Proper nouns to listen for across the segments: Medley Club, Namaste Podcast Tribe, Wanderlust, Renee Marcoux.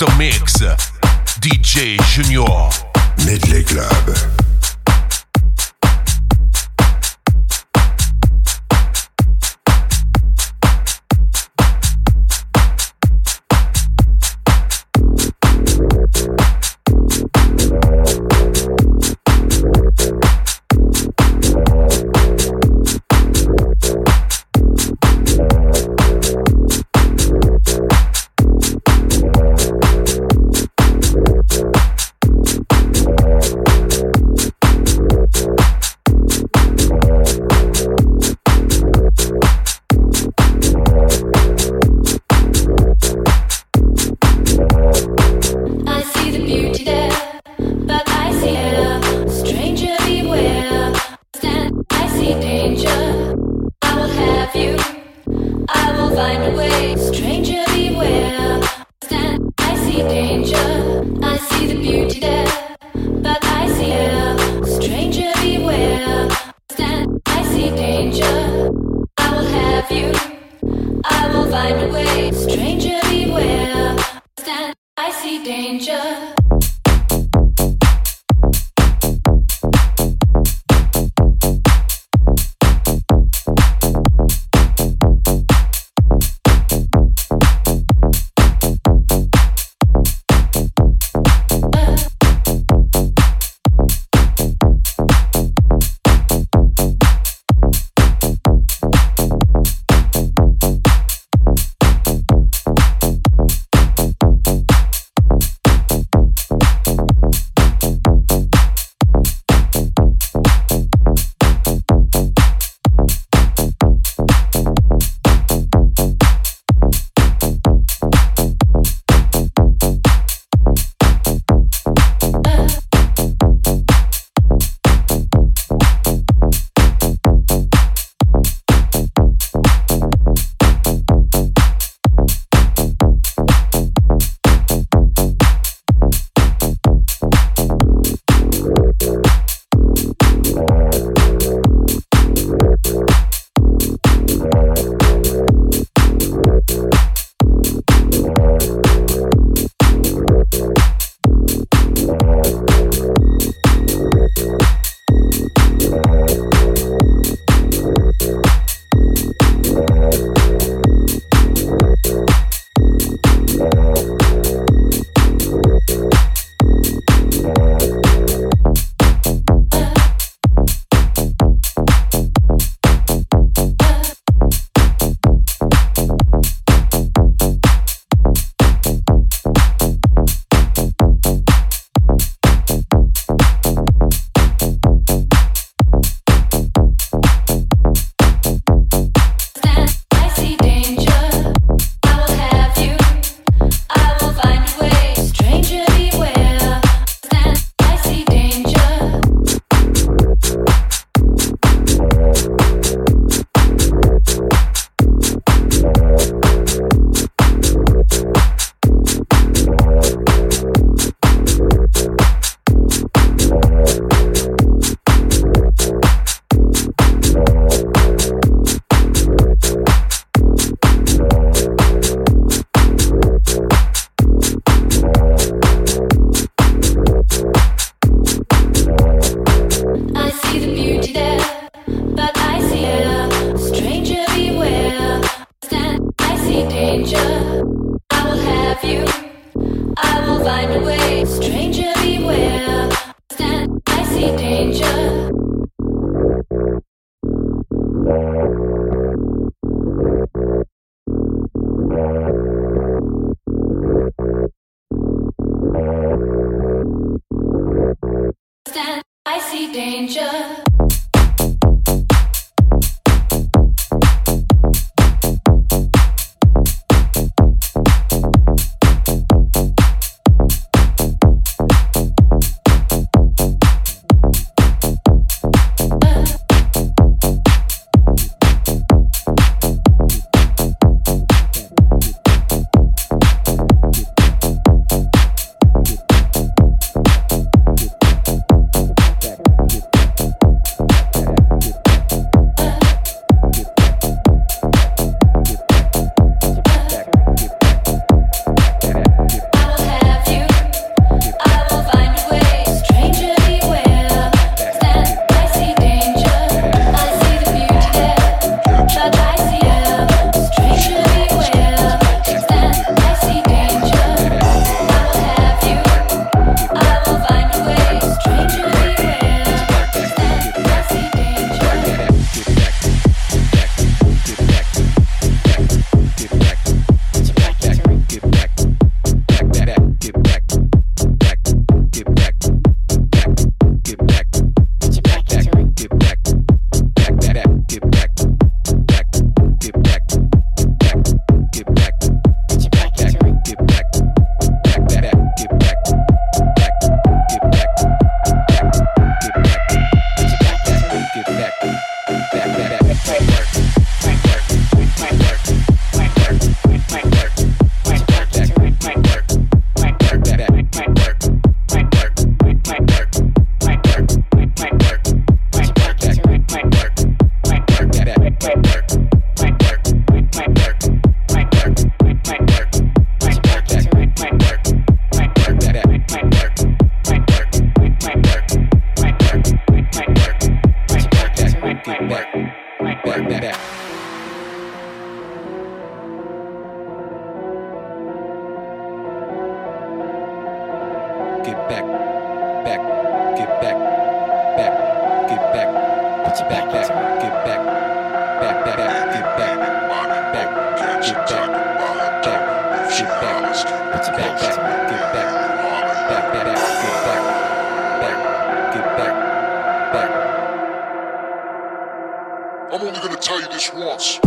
Master Mix, DJ Junior, Medley Club. I'm only gonna tell you this once.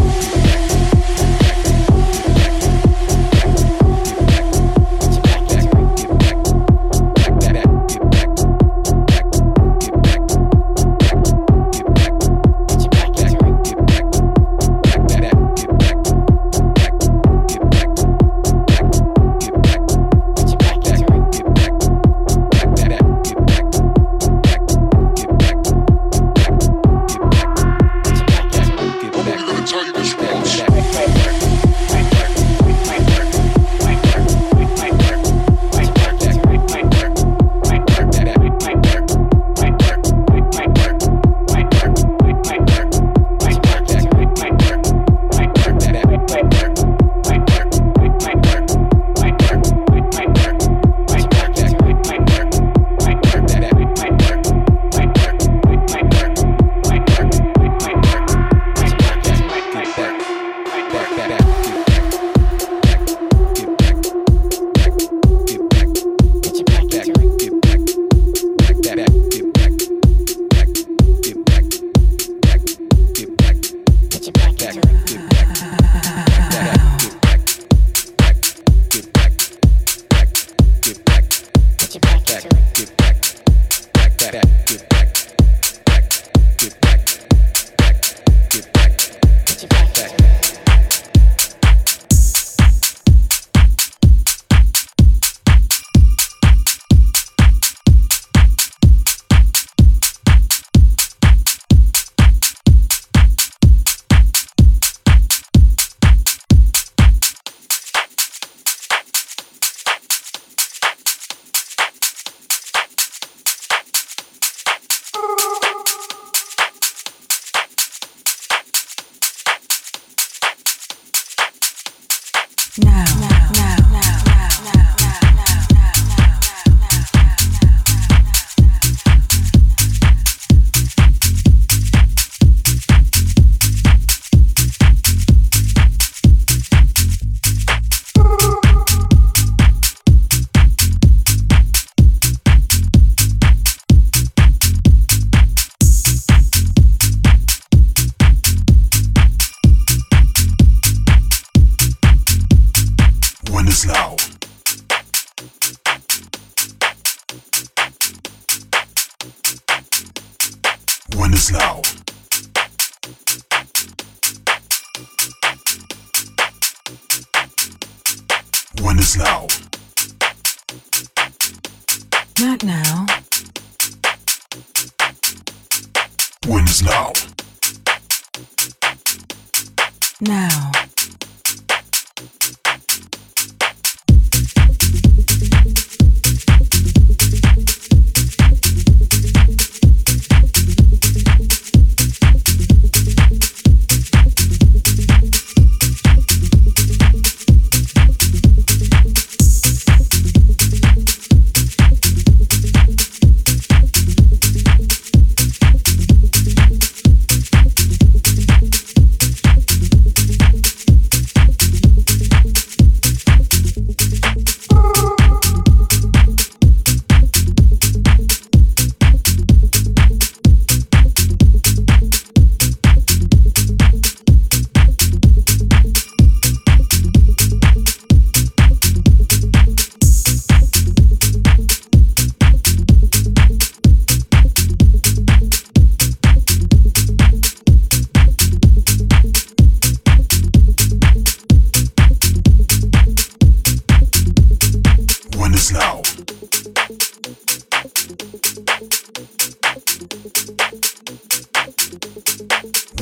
Not now.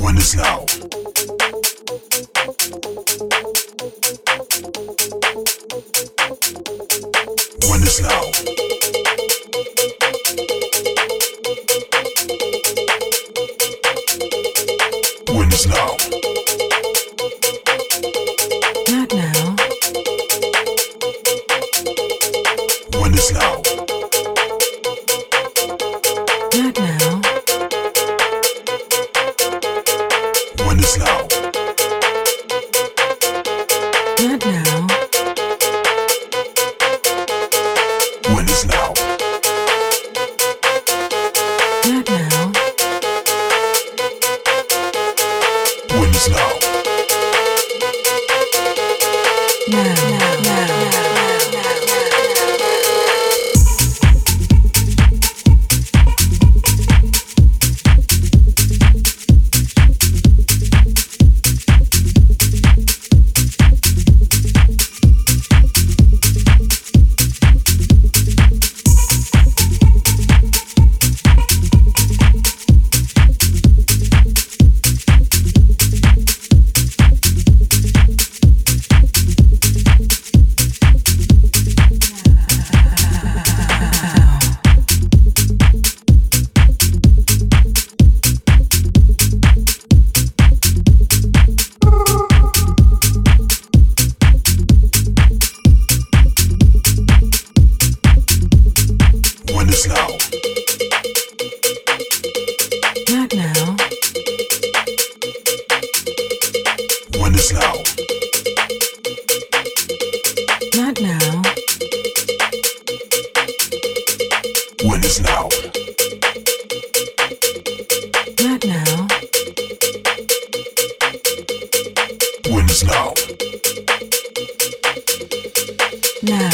When it's loud. When is now? Not now. When is now? Now, now, now, now.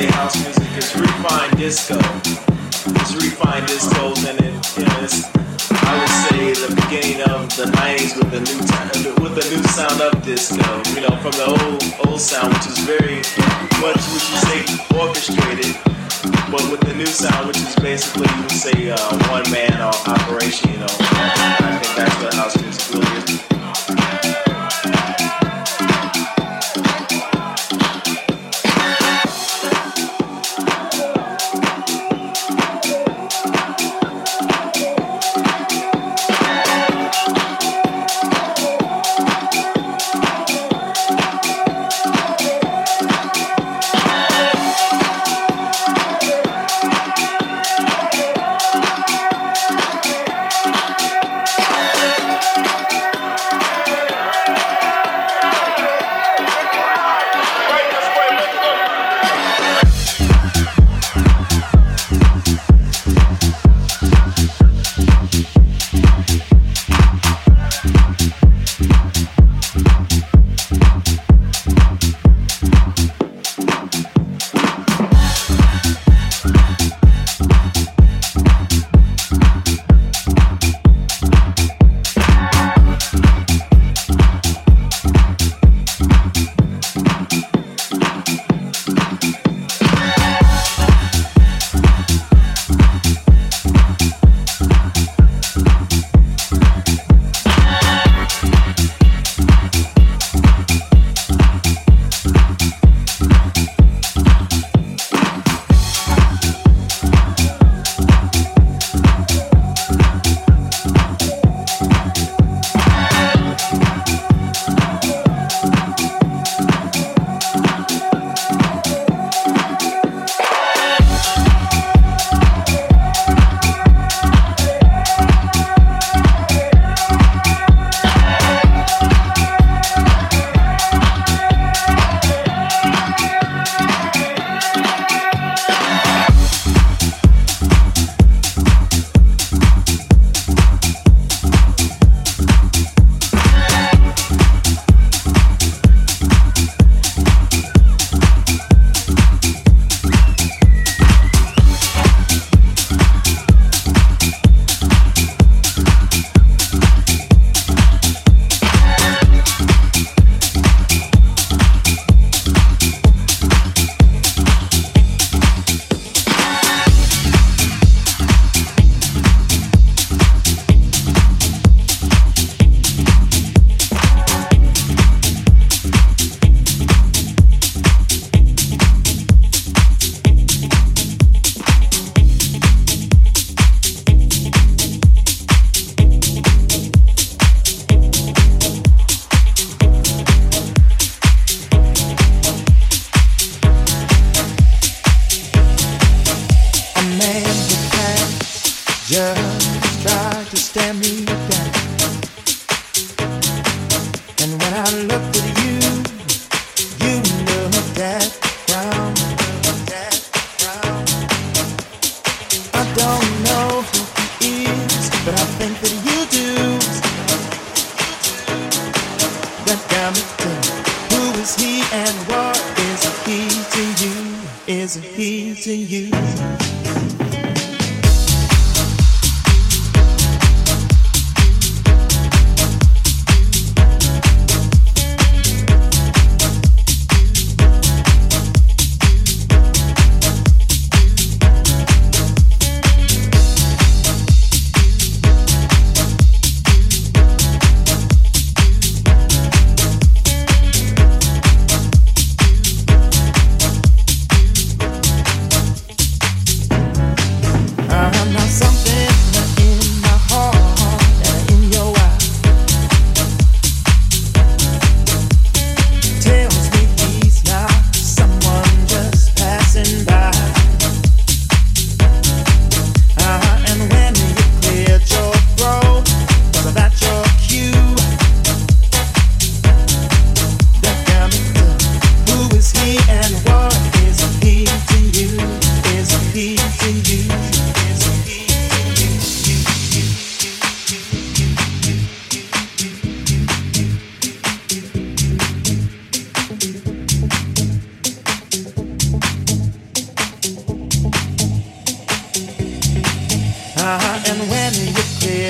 say house music is refined disco. It's refined disco, and it, you know, it's, I would say, the beginning of the 90s with the new time, with the new sound of disco. You know, from the old sound, which is very much, would you say, orchestrated, but with the new sound, which is basically, you would say, one man operation. You know, I think that's what house music really is.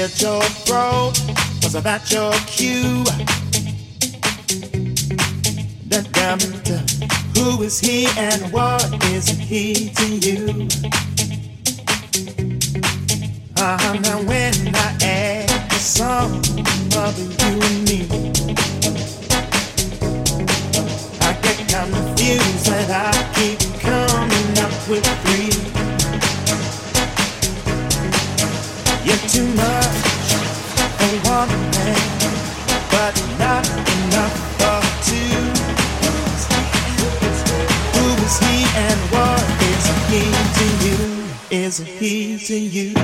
said your bro was about your cue. That gambler, who is he and what is he to you? Now when I add the sum of you and me, I get kind of views that I keep coming up with three. You're too much for one man, but not enough for two. Who is he and what is he to you? Is he to you?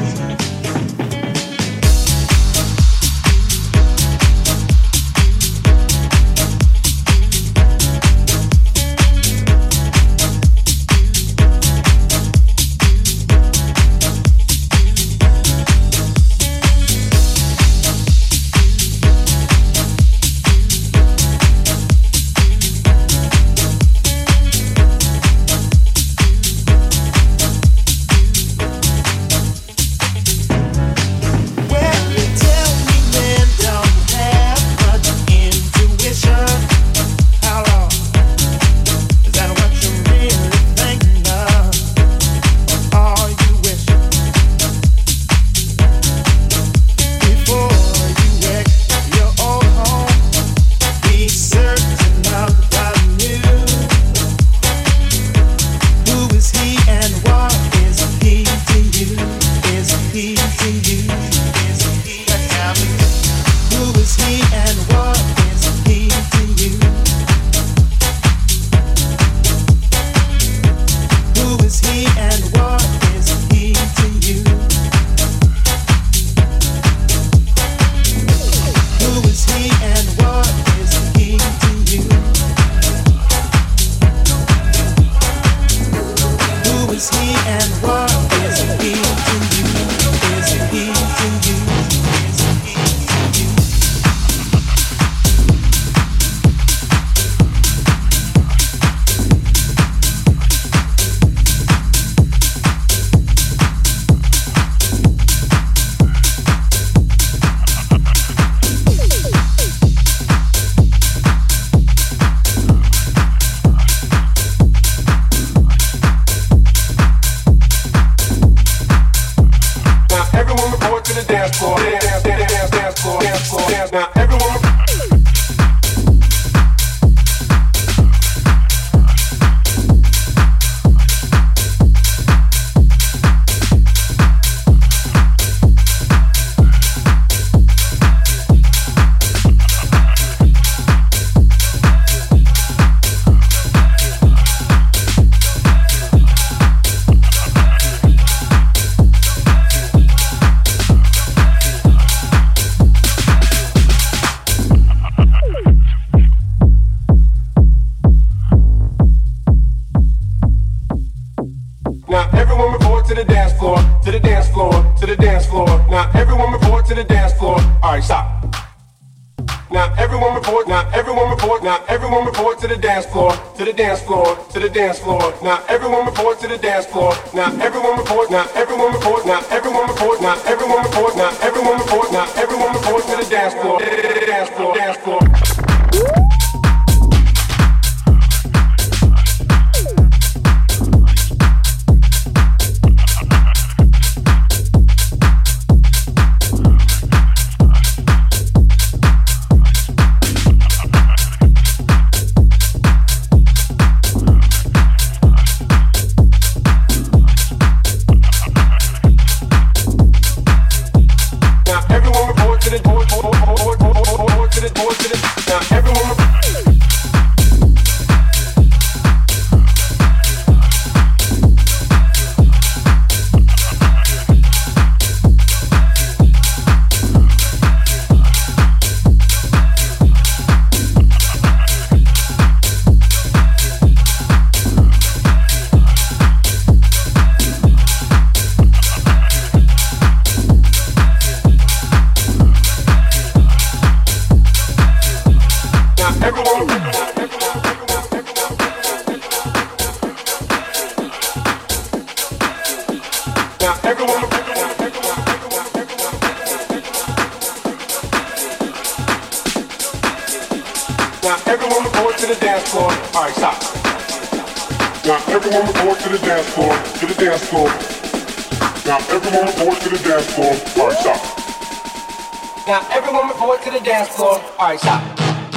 Now everyone everyone report to the dance floor. All right, stop. Now everyone report to the dance floor, to the dance floor. Now everyone report to the dance floor. All right, stop. Now everyone report to the dance floor. All right, stop. Now everyone report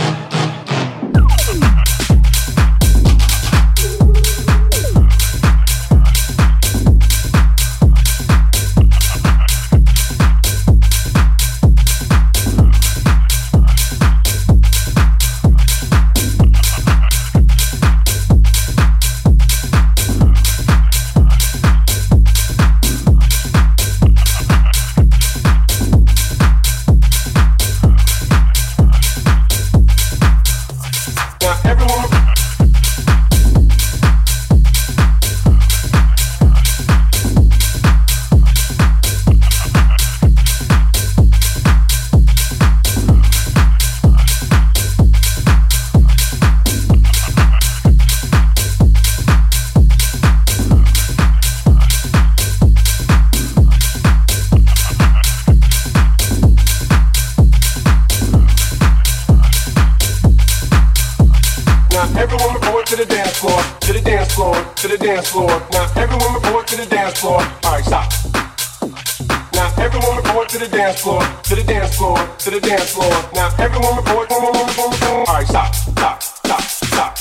to the dance floor. All right, stop. Now everyone report to the dance floor, to the dance floor, to the dance floor. Now everyone report. All right, stop, stop, stop, stop.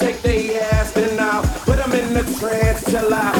Take the Till I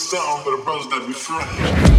something for the brothers that be free.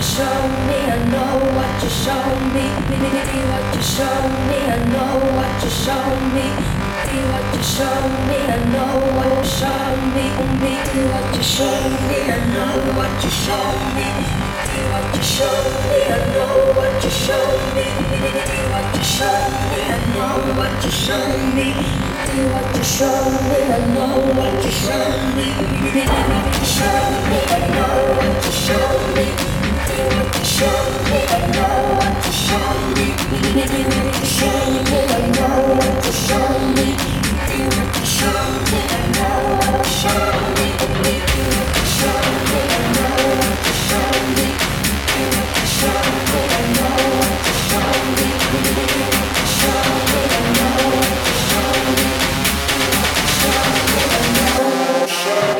you show me, I know what you show me. See what you show me, I know what you show me. See what you show me, I know what you show me. See what you show me, I know what you show me. See what you show me, I know what you show me. See what you show me, I know what you show me. See what you show me, I know what you show me. See what you show me, I know what you show me. See what you show me, I know what you show me. See what you show me, I know what you show me. See what you show me, I know what you show me. See what you show me, I know what you show me. See what you show me, I know what you show me. See what you show me, I know what you show me. See what you show me, I know what you show me. Show me.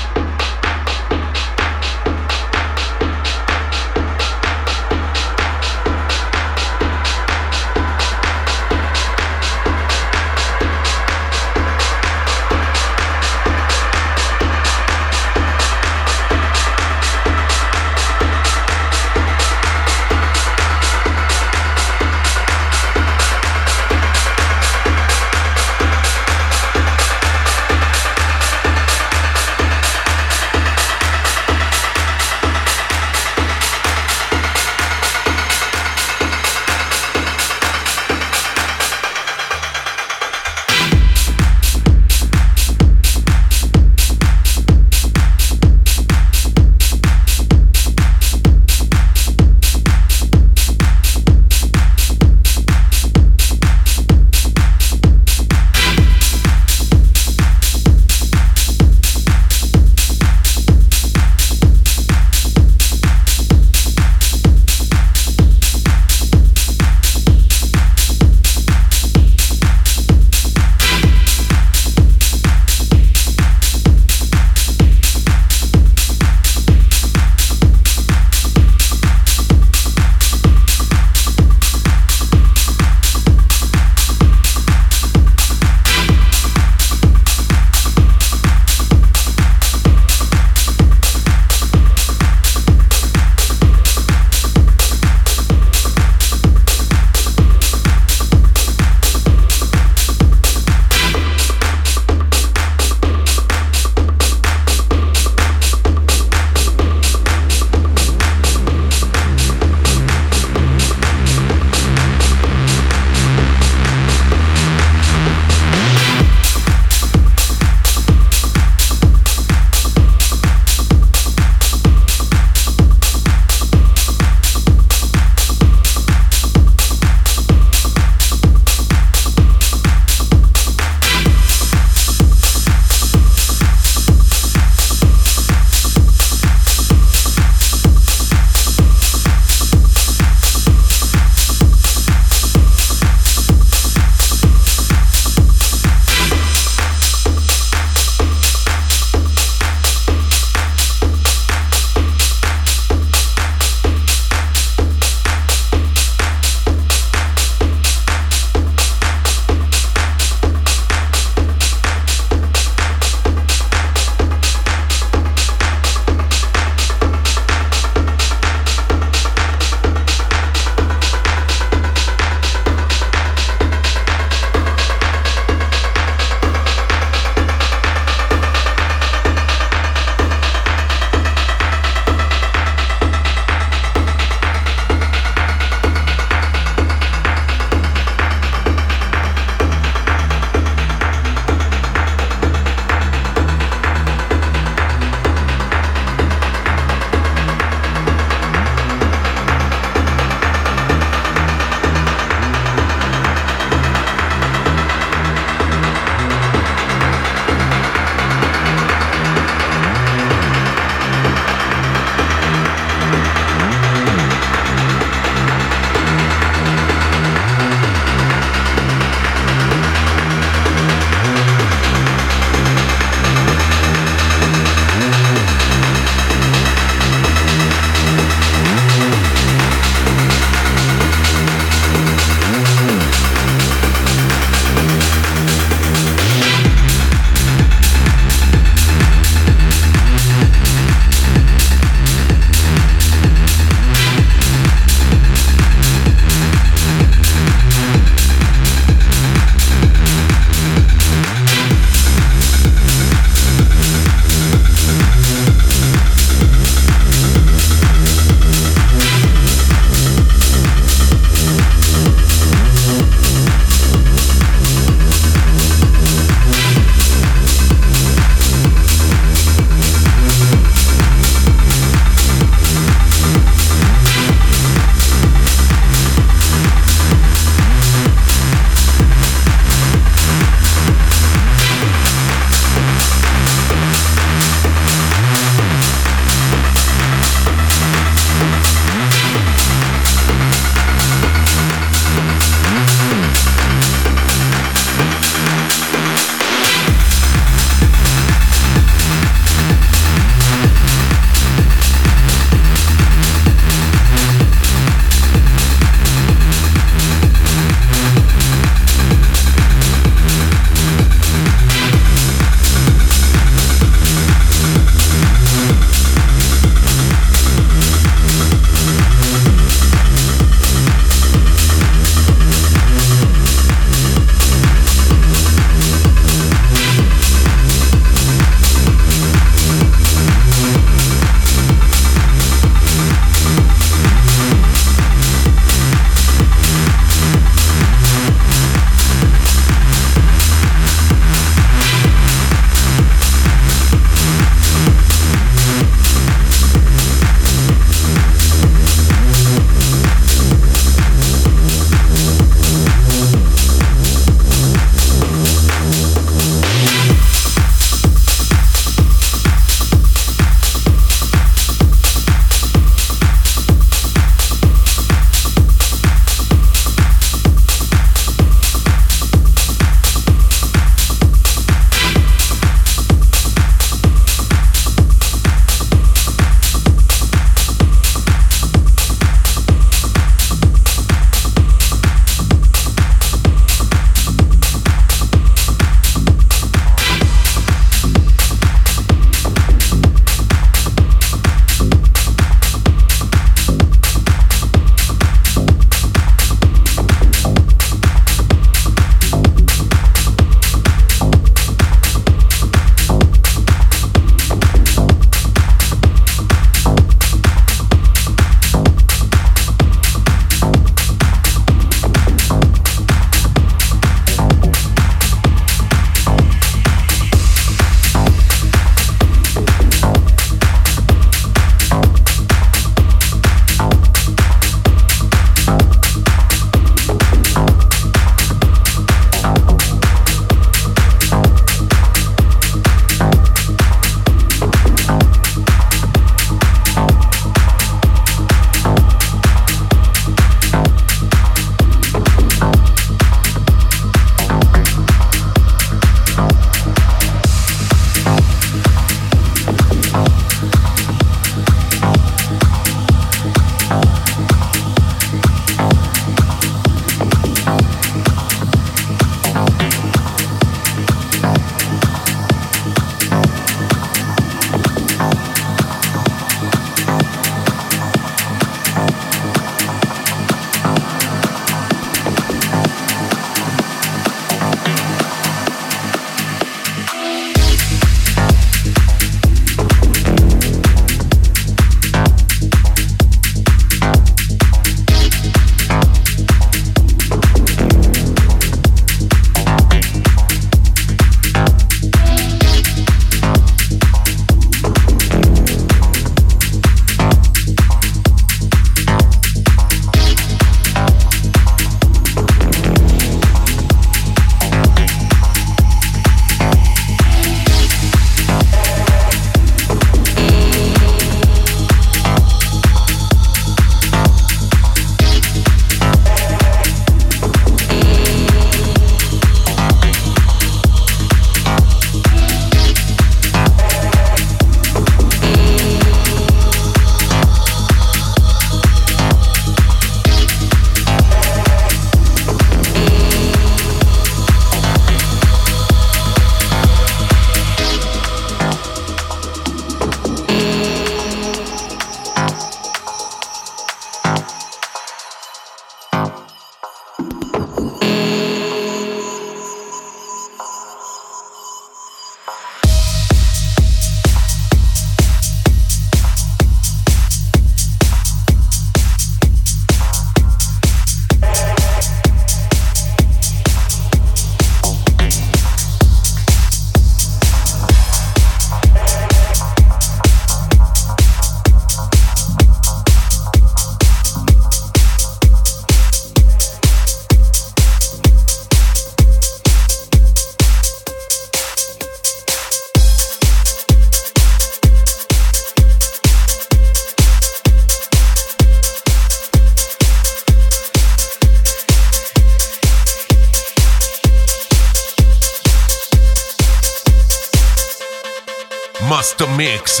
Master Mix,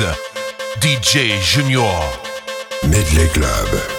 DJ Junior. Medley Club.